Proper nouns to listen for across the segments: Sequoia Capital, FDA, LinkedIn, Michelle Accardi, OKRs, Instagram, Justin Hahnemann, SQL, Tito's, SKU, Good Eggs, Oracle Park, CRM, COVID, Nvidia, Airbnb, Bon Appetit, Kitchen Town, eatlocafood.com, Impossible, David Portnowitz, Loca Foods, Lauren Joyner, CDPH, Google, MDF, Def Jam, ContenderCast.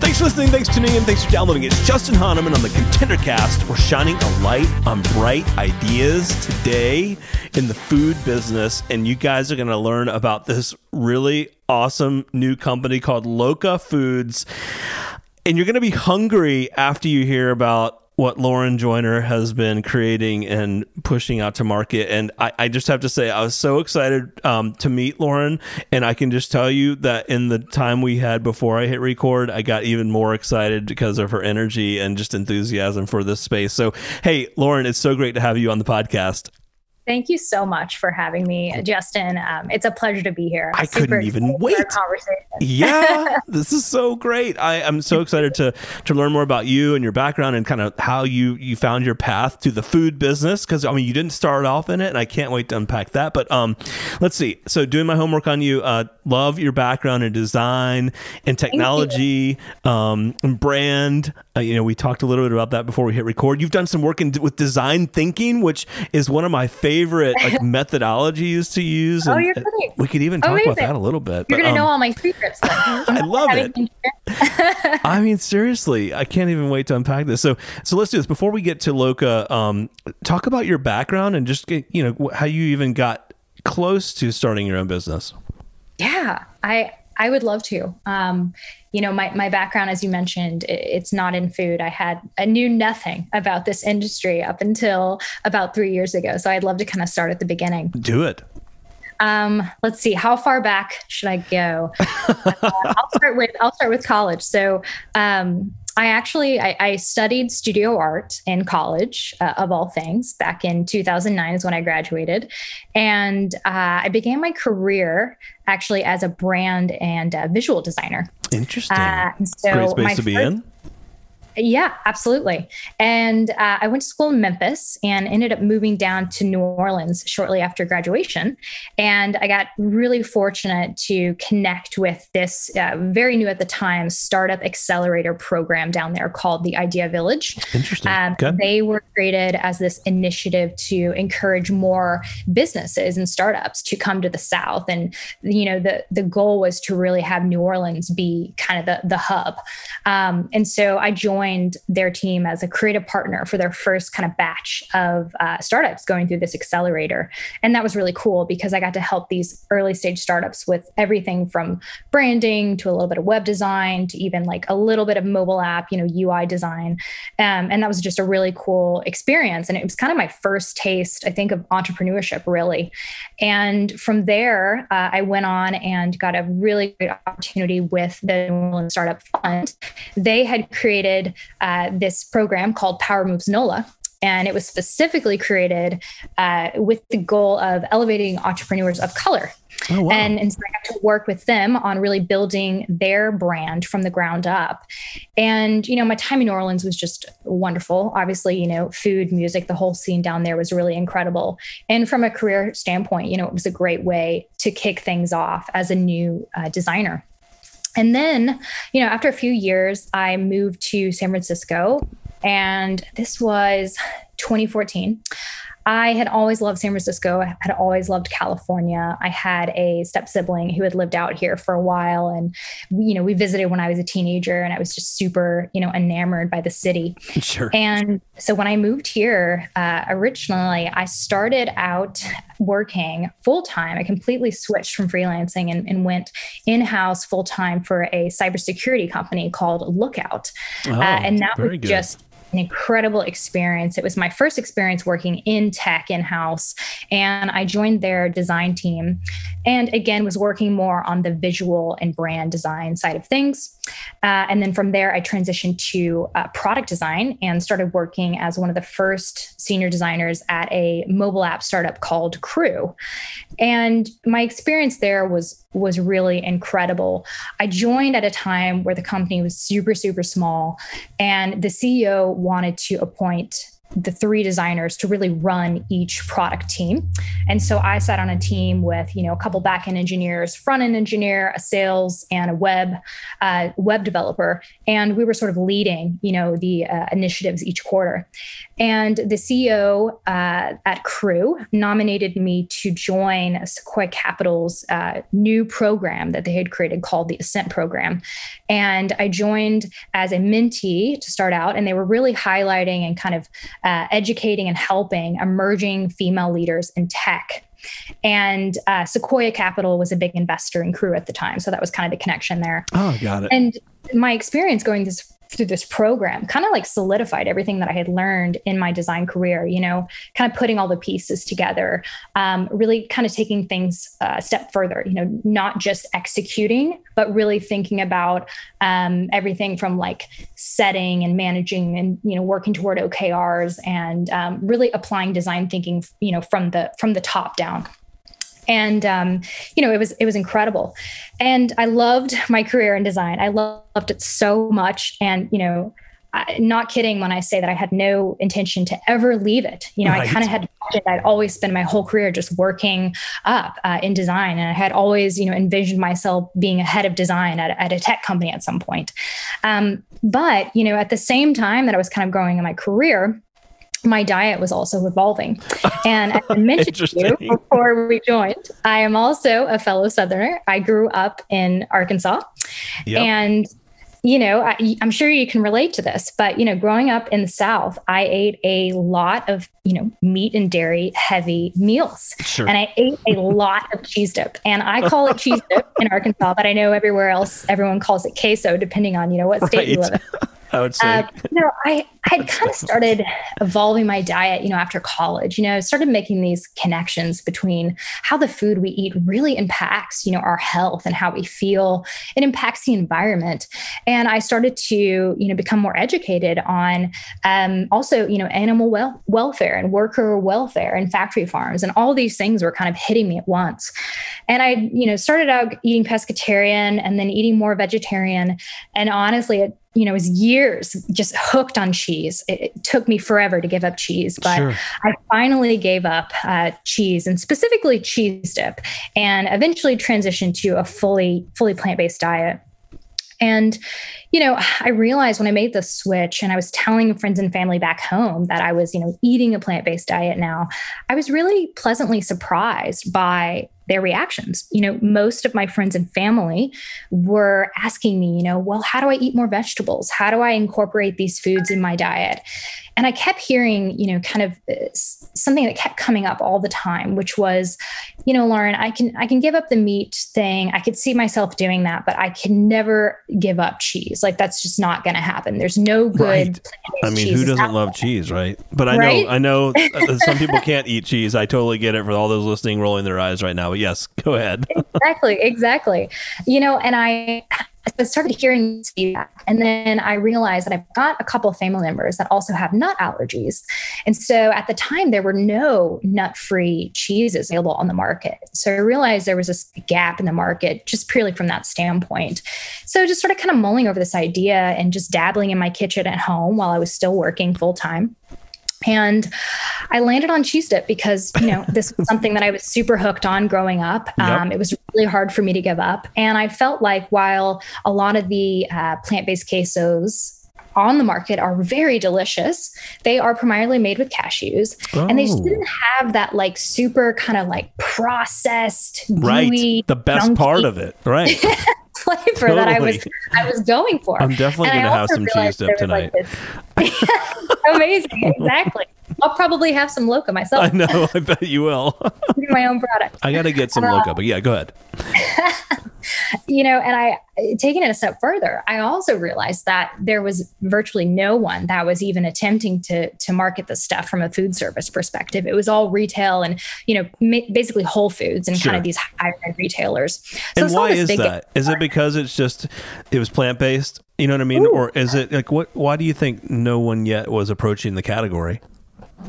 Thanks for listening, thanks for tuning in, thanks for downloading. It's Justin Hahnemann on the ContenderCast. We're shining a light on bright ideas today in the food business, and you guys are going to learn about this really awesome new company called Loca Foods. And you're going to be hungry after you hear about what Lauren Joyner has been creating and pushing out to market. And I just have to say, I was so excited to meet Lauren. And I can just tell you that in the time we had before I hit record, I got even more excited because of her energy and just enthusiasm for this space. So, hey, Lauren, it's so great to have you on the podcast. Thank you so much for having me, Justin. It's a pleasure to be here. I couldn't even wait. Yeah, this is so great. I'm so excited to learn more about you and your background and kind of how you found your path to the food business. Because, I mean, you didn't start off in it, and I can't wait to unpack that. But let's see. So doing my homework on you, love your background in design and technology and brand. We talked a little bit about that before we hit record. You've done some work with design thinking, which is one of my favorite methodologies to use. Oh, you're kidding. We could even talk about that a little bit. You're going to know all my secrets. I love it. I mean, seriously, I can't even wait to unpack this. So let's do this. Before we get to Loca, talk about your background and just get, how you even got close to starting your own business. Yeah, I would love to. My background, as you mentioned, it's not in food. I knew nothing about this industry up until about 3 years ago. So I'd love to kind of start at the beginning. Do it. Let's see, how far back should I go? I'll start with college. So, I studied studio art in college, of all things. Back in 2009 is when I graduated. And I began my career actually as a brand and visual designer. Interesting. Great space to be in. Yeah, absolutely. And I went to school in Memphis and ended up moving down to New Orleans shortly after graduation. And I got really fortunate to connect with this very new at the time startup accelerator program down there called the Idea Village. Interesting. They were created as this initiative to encourage more businesses and startups to come to the South. And, the goal was to really have New Orleans be kind of the hub. And so I joined their team as a creative partner for their first kind of batch of startups going through this accelerator. And that was really cool because I got to help these early stage startups with everything from branding to a little bit of web design to even like a little bit of mobile app, UI design. And that was just a really cool experience. And it was kind of my first taste, I think, of entrepreneurship, really. And from there, I went on and got a really great opportunity with the New England Startup Fund. They had created this program called Power Moves NOLA. And it was specifically created with the goal of elevating entrepreneurs of color. Oh, wow. And so I got to work with them on really building their brand from the ground up. And, my time in New Orleans was just wonderful. Obviously, food, music, the whole scene down there was really incredible. And from a career standpoint, it was a great way to kick things off as a new designer. And then, after a few years, I moved to San Francisco, and this was 2014. I had always loved San Francisco. I had always loved California. I had a step-sibling who had lived out here for a while, and, we visited when I was a teenager, and I was just super, enamored by the city. Sure. And so when I moved here, originally, I started out working full-time. I completely switched from freelancing and went in-house full-time for a cybersecurity company called Lookout. And that was just an incredible experience. It was my first experience working in tech in-house, and I joined their design team and again was working more on the visual and brand design side of things. And then from there, I transitioned to product design and started working as one of the first senior designers at a mobile app startup called Crew. And my experience there was really incredible. I joined at a time where the company was super, super small, and the CEO wanted to appoint the three designers to really run each product team. And so I sat on a team with, a couple back-end engineers, front-end engineer, a sales, and a web developer. And we were sort of leading, the initiatives each quarter. And the CEO at Crew nominated me to join Sequoia Capital's new program that they had created called the Ascent Program. And I joined as a mentee to start out, and they were really highlighting and kind of educating and helping emerging female leaders in tech. And Sequoia Capital was a big investor in Crew at the time. So that was kind of the connection there. Oh, got it. And my experience going through this program kind of like solidified everything that I had learned in my design career, kind of putting all the pieces together, really kind of taking things a step further, not just executing, but really thinking about everything from like setting and managing and, working toward OKRs and really applying design thinking, from the top down. And, it was incredible. And I loved my career in design. I loved it so much. And, not kidding when I say that I had no intention to ever leave it. I kind of had, I'd always spent my whole career just working up in design. And I had always, envisioned myself being a head of design at a tech company at some point. But, at the same time that I was kind of growing in my career, my diet was also evolving. And as I mentioned to you before we joined, I am also a fellow Southerner. I grew up in Arkansas. Yep. And, I'm sure you can relate to this, but, growing up in the South, I ate a lot of, meat and dairy heavy meals. Sure. And I ate a lot of cheese dip. And I call it cheese dip in Arkansas, but I know everywhere else, everyone calls it queso, depending on, what state you live in. I would say, I had kind of started evolving my diet, after college, started making these connections between how the food we eat really impacts, our health and how we feel. It impacts the environment. And I started to, become more educated on, also, animal welfare and worker welfare and factory farms, and all these things were kind of hitting me at once. And I, started out eating pescatarian and then eating more vegetarian. And honestly, it, it was years just hooked on cheese. It took me forever to give up cheese, but sure. I finally gave up cheese, and specifically cheese dip, and eventually transitioned to a fully plant-based diet. And, I realized when I made the switch, and I was telling friends and family back home that I was, eating a plant-based diet now, I was really pleasantly surprised by their reactions. Most of my friends and family were asking me, well, how do I eat more vegetables? How do I incorporate these foods in my diet? And I kept hearing, kind of something that kept coming up all the time, which was, Lauren, I can give up the meat thing. I could see myself doing that, but I can never give up cheese. Like, that's just not going to happen. There's no good. Right. I mean, who doesn't love cheese, right? But I know some people can't eat cheese. I totally get it, for all those listening rolling their eyes right now. But yes, go ahead. Exactly. And I started hearing feedback, and then I realized that I've got a couple of family members that also have nut allergies. And so at the time, there were no nut-free cheeses available on the market. So I realized there was this gap in the market just purely from that standpoint. So just started kind of mulling over this idea and just dabbling in my kitchen at home while I was still working full-time. And I landed on cheese dip because, this was something that I was super hooked on growing up. It was really hard for me to give up. And I felt like while a lot of the plant-based quesos on the market are very delicious, they are primarily made with cashews. Oh. And they just didn't have that like super kind of like processed, right, gooey, the best junky part of it, right? flavor totally. That I was going for. I'm definitely going to have some cheese dip tonight. Amazing. Exactly. I'll probably have some Loca myself. I know. I bet you will. My own product. I got to get some Loca, but yeah, go ahead. And I, taking it a step further, I also realized that there was virtually no one that was even attempting to market this stuff from a food service perspective. It was all retail and, basically Whole Foods and sure. kind of these higher end retailers. So and why is that? Is it because it's just, it was plant-based? You know what I mean? Ooh. Or is it like, why do you think no one yet was approaching the category?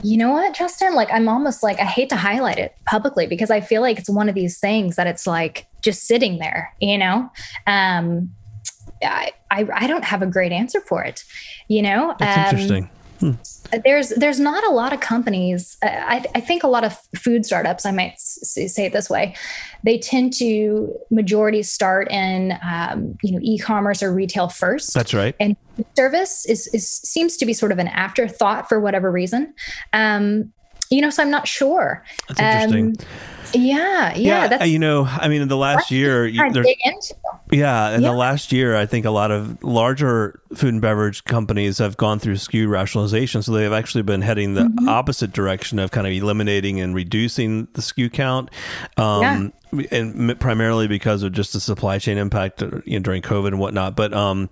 You know what, Justin? Like, I'm almost like, I hate to highlight it publicly because I feel like it's one of these things that it's like just sitting there, I don't have a great answer for it. That's interesting. There's not a lot of companies. I think a lot of food startups, I might say it this way, they tend to majority start in e-commerce or retail first. That's right. And service seems to be sort of an afterthought for whatever reason. So I'm not sure. That's interesting. Yeah. That's, the last year. The last year, I think a lot of larger food and beverage companies have gone through SKU rationalization. So they've actually been heading the opposite direction of kind of eliminating and reducing the SKU count. And primarily because of just the supply chain impact during COVID and whatnot. But, but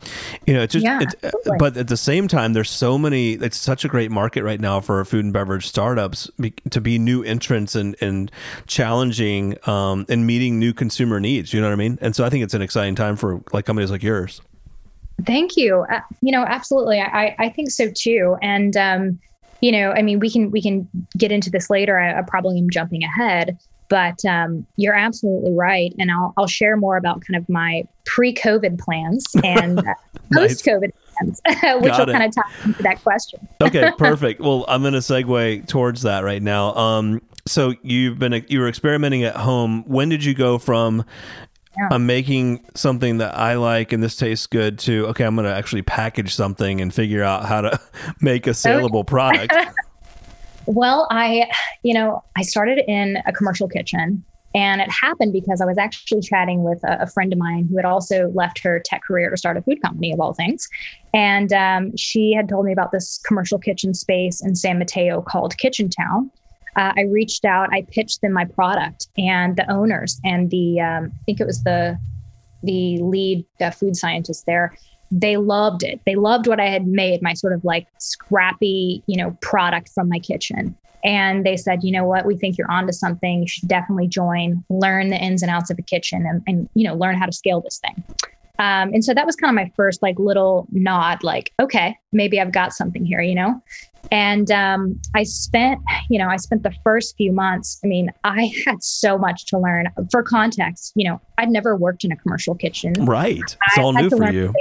at the same time, there's so many, it's such a great market right now for food and beverage startups to be new entrants and challenging and meeting new consumer needs. You know what I mean? And so I think it's an exciting time for companies like yours. Thank you. Absolutely. I think so too. And, we can get into this later. I probably am jumping ahead. But you're absolutely right. And I'll share more about kind of my pre-COVID plans and post-COVID plans, which will kind of tie into that question. Okay, perfect. Well, I'm going to segue towards that right now. So you were experimenting at home. When did you go from I'm making something that I like and this tastes good to, okay, I'm going to actually package something and figure out how to make a saleable product? Well, I started in a commercial kitchen, and it happened because I was actually chatting with a friend of mine who had also left her tech career to start a food company of all things. And she had told me about this commercial kitchen space in San Mateo called Kitchen Town. I reached out, I pitched them my product, and the owners and the, I think it was the lead food scientist there. They loved it. They loved what I had made, my sort of scrappy, product from my kitchen. And they said, you know what, we think you're onto something. You should definitely join, learn the ins and outs of a kitchen and learn how to scale this thing. And so that was kind of my first little nod, okay, maybe I've got something here, And I spent the first few months. I mean, I had so much to learn. For context, I'd never worked in a commercial kitchen. Right. It's all new for you.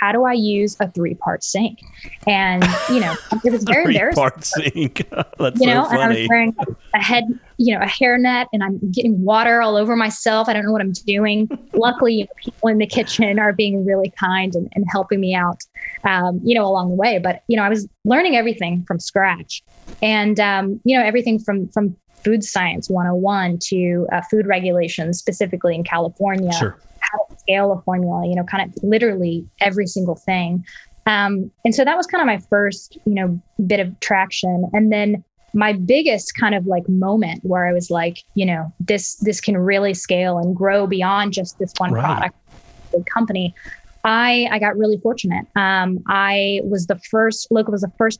How do I use a 3-part sink? And, it was very embarrassing. 3-part sink. That's so funny. And I was wearing a hairnet, and I'm getting water all over myself. I don't know what I'm doing. Luckily, people in the kitchen are being really kind and helping me out, along the way. But, I was learning everything from scratch, and, everything from food science 101 to food regulations, specifically in California. Sure. How to scale a formula, kind of literally every single thing. And so that was kind of my first, bit of traction. And then my biggest kind of moment where I was this can really scale and grow beyond just this one product, big company. I got really fortunate. Loca was the first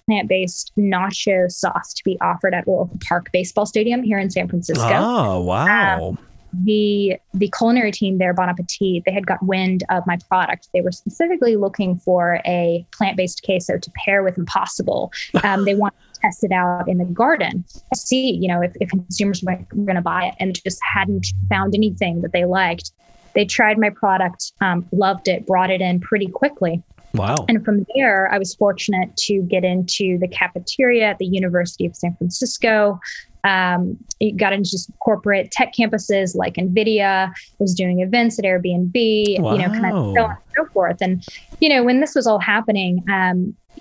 plant-based nacho sauce to be offered at Oracle Park baseball stadium here in San Francisco. Oh, wow. The culinary team there, Bon Appetit, they had got wind of my product. They were specifically looking for a plant-based queso to pair with Impossible. They wanted to test it out in the garden to see, if consumers were going to buy it, and just hadn't found anything that they liked. They tried my product, loved it, brought it in pretty quickly. Wow. And from there, I was fortunate to get into the cafeteria at the University of San Francisco. It got into just corporate tech campuses like Nvidia, was doing events at Airbnb, wow. Kind of so on and so forth. And, when this was all happening,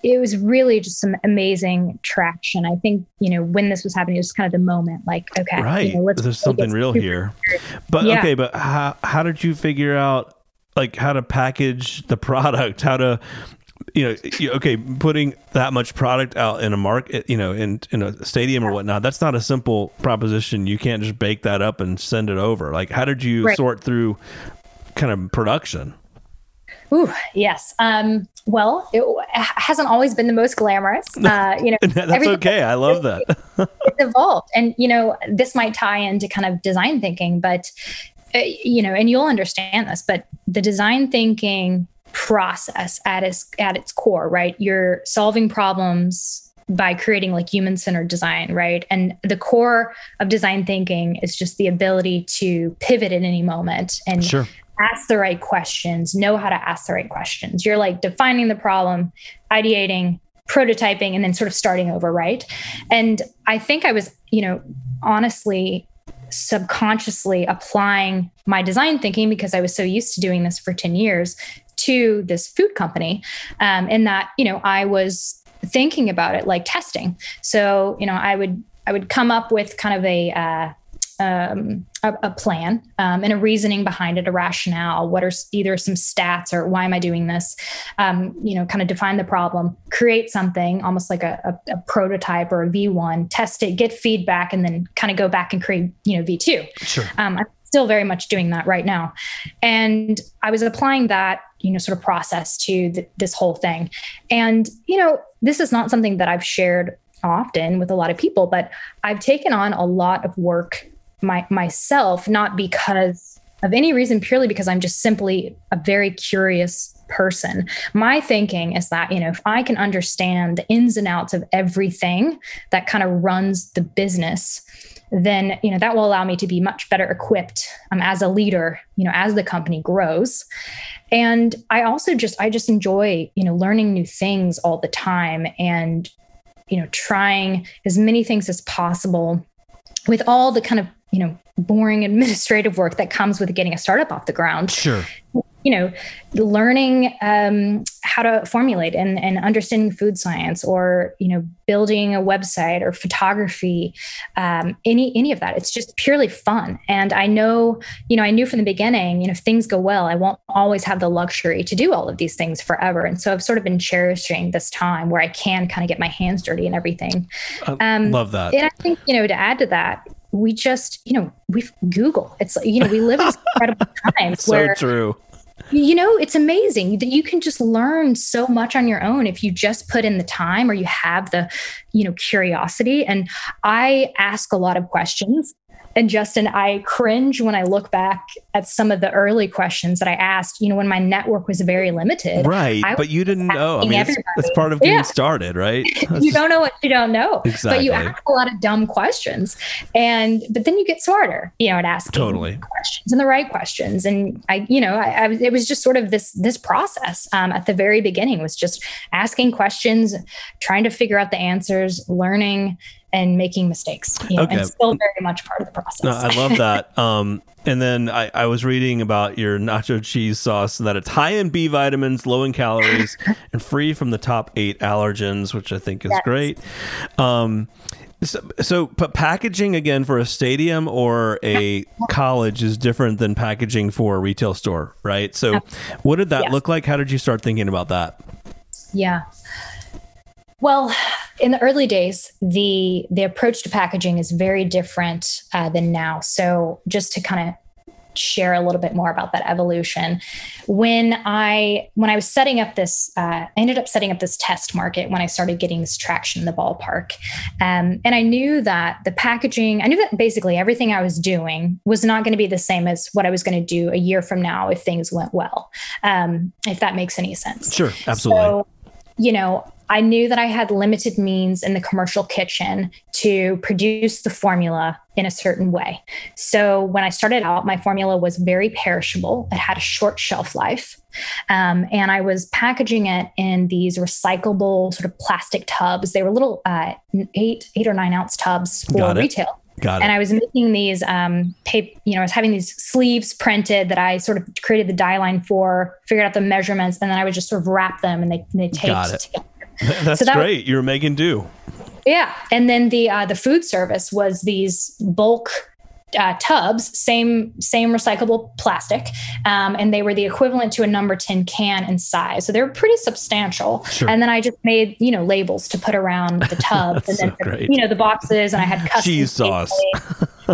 it was really just some amazing traction. I think, when this was happening, it was kind of the moment, okay, right. There's something real here. But yeah. Okay, but how did you figure out how to package the product, how to, putting that much product out in a market, in a stadium or whatnot, that's not a simple proposition. You can't just bake that up and send it over. How did you sort through kind of production? Ooh, yes. Well, it hasn't always been the most glamorous. That's okay. I love that. It's evolved. And, this might tie into kind of design thinking, but, and you'll understand this, but the design thinking process at its core, right? You're solving problems by creating human-centered design, right? And the core of design thinking is just the ability to pivot at any moment and ask the right questions, know how to ask the right questions. You're defining the problem, ideating, prototyping and then sort of starting over, right? And I think I was, honestly, subconsciously applying my design thinking, because I was so used to doing this for 10 years, to this food company. And that, I was thinking about it like testing. So, I would come up with kind of a plan, and a reasoning behind it, a rationale. What are either some stats or why am I doing this? Kind of define the problem, create something almost like a prototype or a V1, test it, get feedback, and then kind of go back and create, V2. Sure. I'm still very much doing that right now. And I was applying that, sort of process to this whole thing. And, this is not something that I've shared often with a lot of people, but I've taken on a lot of work myself, not because of any reason, purely because I'm just simply a very curious person. My thinking is that, if I can understand the ins and outs of everything that kind of runs the business, then, that will allow me to be much better equipped as a leader, as the company grows. And I also just enjoy, learning new things all the time and, trying as many things as possible with all the kind of, boring administrative work that comes with getting a startup off the ground. Sure. Learning how to formulate and understanding food science, or, building a website or photography, any of that. It's just purely fun. And I know, I knew from the beginning, if things go well, I won't always have the luxury to do all of these things forever. And so I've sort of been cherishing this time where I can kind of get my hands dirty and everything. I love that. And I think, to add to that, we just, we've Google. It's like, we live in incredible times. So where, true. It's amazing that you can just learn so much on your own if you just put in the time or you have the, curiosity. And I ask a lot of questions. And Justin, I cringe when I look back at some of the early questions that I asked, when my network was very limited. Right. But you didn't know. I mean, it's part of getting started, right? You don't know what you don't know. Exactly. But you ask a lot of dumb questions. But then you get smarter, at asking questions and the right questions. And I it was just sort of this process at the very beginning was just asking questions, trying to figure out the answers, learning, and making mistakes, okay. And still very much part of the process. No, I love that. And then I was reading about your nacho cheese sauce and that it's high in B vitamins, low in calories, and free from the top 8 allergens, which I think is great. So packaging again for a stadium or a college is different than packaging for a retail store, right? So what did that look like? How did you start thinking about that? Yeah. Well, in the early days, the approach to packaging is very different than now. So just to kind of share a little bit more about that evolution. When I was setting up this, I ended up setting up this test market when I started getting this traction in the ballpark. And I knew that the packaging, I knew that basically everything I was doing was not going to be the same as what I was going to do a year from now if things went well, if that makes any sense. Sure, absolutely. So, I knew that I had limited means in the commercial kitchen to produce the formula in a certain way. So when I started out, my formula was very perishable. It had a short shelf life. And I was packaging it in these recyclable sort of plastic tubs. They were little 8 or 9 ounce tubs for retail. Got it. And I was making these, I was having these sleeves printed that I sort of created the die line for, figured out the measurements, and then I would just sort of wrap them and they taped together. That's so great. You were making do. Yeah. And then the food service was these bulk tubs, same recyclable plastic. And they were the equivalent to a number 10 can in size. So they were pretty substantial. Sure. And then I just made, labels to put around the tubs and then, the boxes, and I had custom cheese sauce.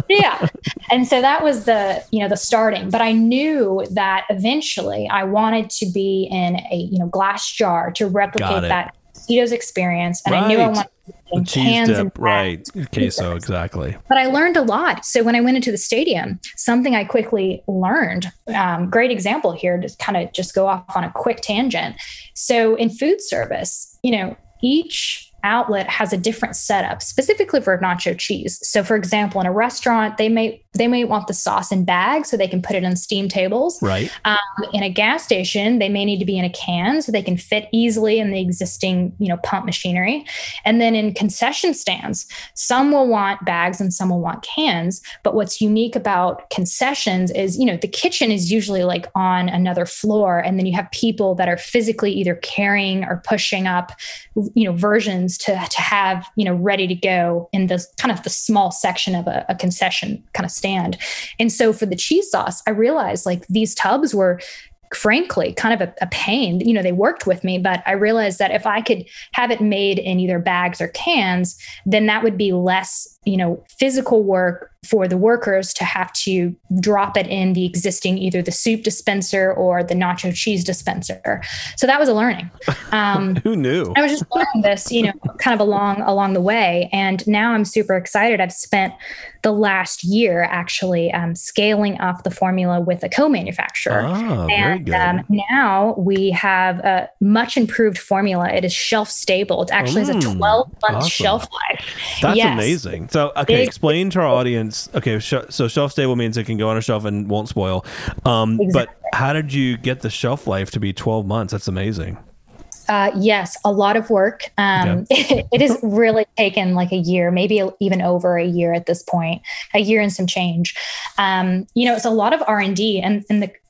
Yeah. And so that was the, the starting, but I knew that eventually I wanted to be in a, glass jar to replicate that Tito's experience. And I knew I wanted to be in cans dip, and queso, exactly. But I learned a lot. So when I went into the stadium, something I quickly learned, great example here to kind of just go off on a quick tangent. So in food service, each outlet has a different setup specifically for nacho cheese. So for example, in a restaurant, they may want the sauce in bags so they can put it on steam tables. Right. In a gas station, they may need to be in a can so they can fit easily in the existing, pump machinery. And then in concession stands, some will want bags and some will want cans. But what's unique about concessions is, the kitchen is usually like on another floor. And then you have people that are physically either carrying or pushing up, versions to have, ready to go in the kind of the small section of a concession kind of stand. And so for the cheese sauce, I realized like these tubs were frankly kind of a pain. They worked with me, but I realized that if I could have it made in either bags or cans, then that would be less, physical work for the workers to have to drop it in the existing, either the soup dispenser or the nacho cheese dispenser. So that was a learning. Who knew? I was just learning this, kind of along the way. And now I'm super excited. I've spent the last year actually scaling up the formula with a co-manufacturer. Ah, and very good. Now we have a much improved formula. It is shelf stable. It actually has a 12-month shelf life. That's amazing. So, okay, explain to our audience. Okay, so shelf stable means it can go on a shelf and won't spoil. Exactly. But how did you get the shelf life to be 12 months? That's amazing. Yes, a lot of work. It has really taken like a year, maybe even over a year at this point, a year and some change. It's a lot of R&D. And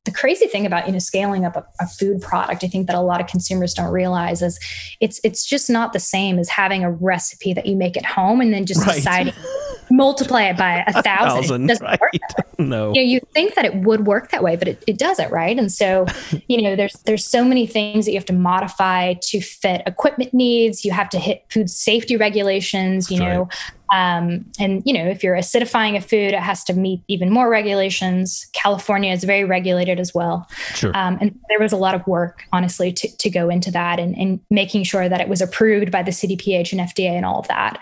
the crazy thing about, scaling up a food product, I think that a lot of consumers don't realize is it's just not the same as having a recipe that you make at home and then just deciding multiply it by 1,000. It doesn't work that way. No. You think that it would work that way, but it doesn't, right? And so, there's so many things that you have to modify to fit equipment needs. You have to hit food safety regulations, if you're acidifying a food, it has to meet even more regulations. California is very regulated as well. Sure. And there was a lot of work, honestly, to go into that and making sure that it was approved by the CDPH and FDA and all of that.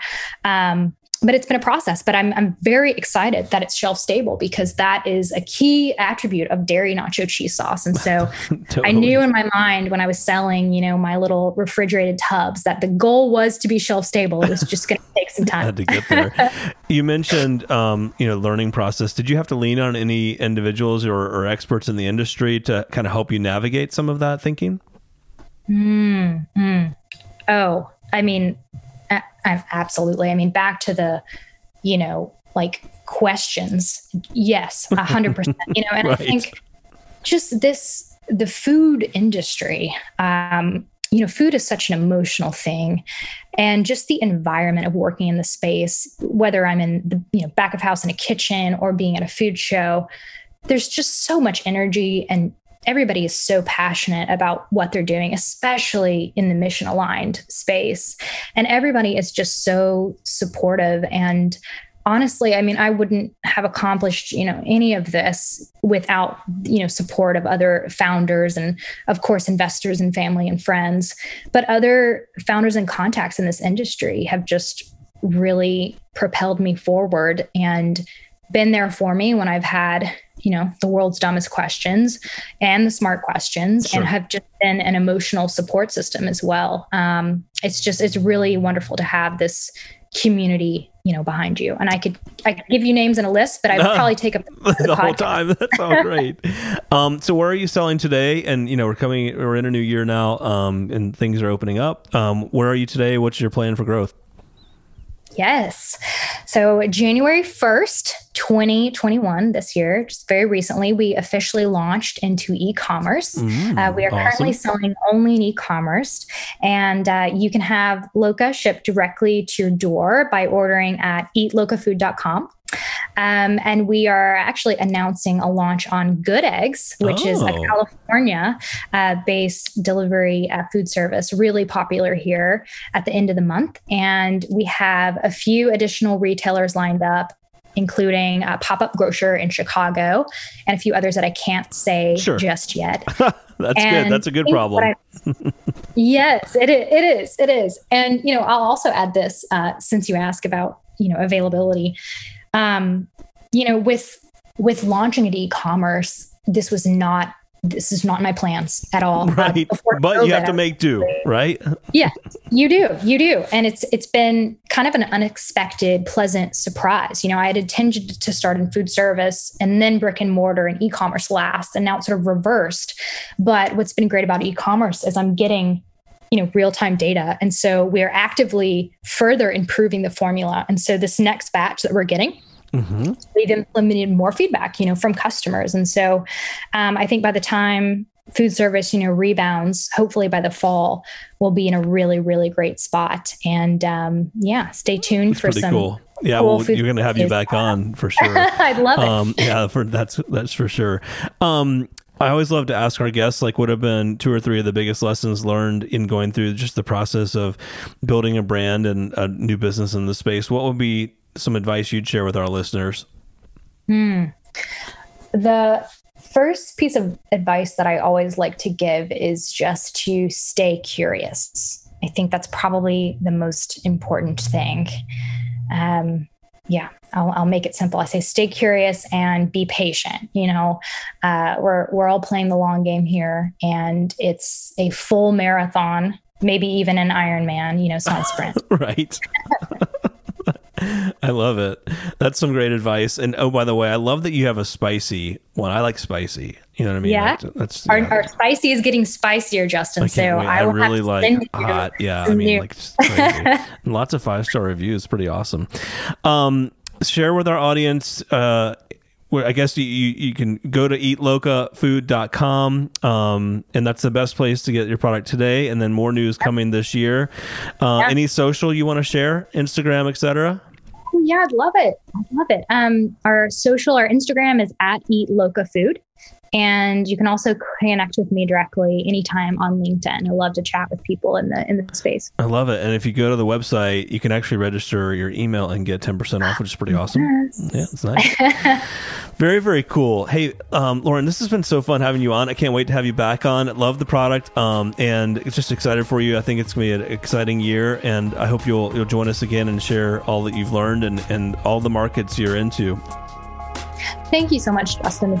But it's been a process, but I'm very excited that it's shelf stable because that is a key attribute of dairy nacho cheese sauce. And so totally. I knew in my mind when I was selling, my little refrigerated tubs that the goal was to be shelf stable. It was just going to take some time. I had to get there. You mentioned, learning process. Did you have to lean on any individuals or experts in the industry to kind of help you navigate some of that thinking? Oh, I mean, absolutely. I mean, back to the, questions. Yes, 100%. And right. I think just the food industry, food is such an emotional thing, and just the environment of working in the space, whether I'm in the back of house in a kitchen or being at a food show, there's just so much energy and everybody is so passionate about what they're doing, especially in the mission aligned space. And everybody is just so supportive. And honestly, I mean, I wouldn't have accomplished, any of this without, support of other founders and of course, investors and family and friends, but other founders and contacts in this industry have just really propelled me forward and been there for me when I've had, the world's dumbest questions and the smart questions, sure. And have just been an emotional support system as well. It's really wonderful to have this community, behind you. And I could give you names in a list, but I would probably take up the whole time. That's all great. So where are you selling today? And, we're in a new year now, and things are opening up. Where are you today? What's your plan for growth? Yes. So January 1st, 2021, this year, just very recently, we officially launched into e-commerce. We are currently selling only in e-commerce, and you can have Loca shipped directly to your door by ordering at eatlocafood.com. And we are actually announcing a launch on Good Eggs, which is a California-based delivery food service, really popular here at the end of the month. And we have a few additional retailers lined up, including Pop-Up Grocer in Chicago and a few others that I can't say just yet. That's good. That's a good problem. Yes, it is. And, I'll also add this, since you ask about, availability. With launching at e-commerce, this was not this is not my plans at all. Right. But you have to make do, right? Yeah, you do. And it's been kind of an unexpected, pleasant surprise. You know, I had intended to start in food service and then brick and mortar and e-commerce last, and now it's sort of reversed. But what's been great about e-commerce is I'm getting, you know, real-time data. And so we're actively further improving the formula. And so this next batch that we're getting, mm-hmm. we've implemented more feedback, you know, from customers. And so I think by the time food service, you know, rebounds, hopefully by the fall, we'll be in a really, really great spot. And stay tuned that's for some cool. Yeah, well, you're going to have you back on for sure. I'd love it. That's for sure. I always love to ask our guests, like, what have been 2 or 3 of the biggest lessons learned in going through just the process of building a brand and a new business in the space? What would be some advice you'd share with our listeners? The first piece of advice that I always like to give is just to stay curious. I think that's probably the most important thing. I'll make it simple. I say stay curious and be patient. You know, we're all playing the long game here, and it's a full marathon, maybe even an Ironman. You know, it's not a sprint. Right. I love it. That's some great advice. And oh, by the way, I love that you have a spicy one. I like spicy. You know what I mean? Yeah. Our spicy is getting spicier, Justin. I really have to like hot. Yeah. I mean, like just crazy. Lots of 5-star reviews. Pretty awesome. Share with our audience, where I guess you can go to eatlocafood.com, and that's the best place to get your product today. And then more news coming this year. Any social you want to share, Instagram, etc.? Yeah, I'd love it. Our social, our Instagram is at eatlocafood. And you can also connect with me directly anytime on LinkedIn. I love to chat with people in the space. I love it. And if you go to the website, you can actually register your email and get 10% off, which is pretty awesome. Yes. Yeah, it's nice. Very, very cool. Hey, Lauren, this has been so fun having you on. I can't wait to have you back on. I love the product, and just excited for you. I think it's going to be an exciting year, and I hope you'll join us again and share all that you've learned and all the markets you're into. Thank you so much, Justin.